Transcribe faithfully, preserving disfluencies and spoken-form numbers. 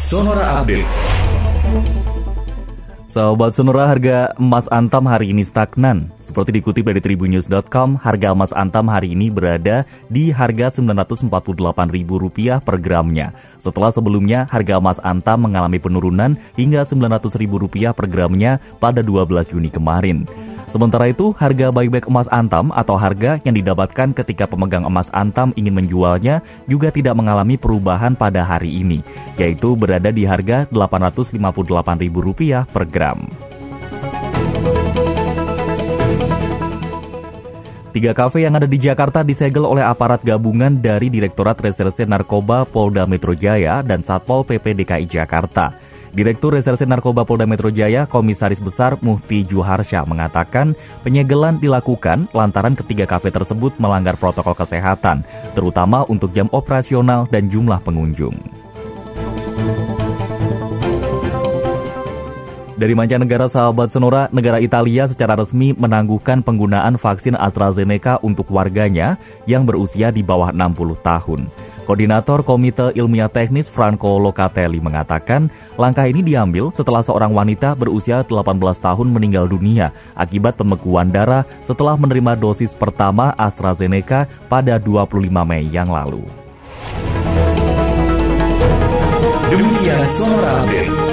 Sonora Update. Sobat Sonora, harga emas Antam hari ini stagnan. Seperti dikutip dari Tribunnews dot com, harga emas Antam hari ini berada di harga sembilan ratus empat puluh delapan ribu rupiah per gramnya. Setelah sebelumnya, harga emas Antam mengalami penurunan hingga sembilan ratus ribu rupiah per gramnya pada dua belas Juni kemarin. Sementara itu, harga buyback emas Antam atau harga yang didapatkan ketika pemegang emas Antam ingin menjualnya juga tidak mengalami perubahan pada hari ini, yaitu berada di harga delapan ratus lima puluh delapan ribu rupiah per gram. Tiga kafe yang ada di Jakarta disegel oleh aparat gabungan dari Direktorat Reserse Narkoba Polda Metro Jaya dan Satpol P P D K I Jakarta. Direktur Reserse Narkoba Polda Metro Jaya, Komisaris Besar Muhti Juharsha mengatakan penyegelan dilakukan lantaran ketiga kafe tersebut melanggar protokol kesehatan, terutama untuk jam operasional dan jumlah pengunjung. Dari mancanegara, sahabat Sonora, negara Italia secara resmi menangguhkan penggunaan vaksin AstraZeneca untuk warganya yang berusia di bawah enam puluh tahun. Koordinator Komite Ilmiah Teknis Franco Locatelli mengatakan langkah ini diambil setelah seorang wanita berusia delapan belas tahun meninggal dunia akibat pembekuan darah setelah menerima dosis pertama AstraZeneca pada dua puluh lima Mei yang lalu. Demikian Sonora Update.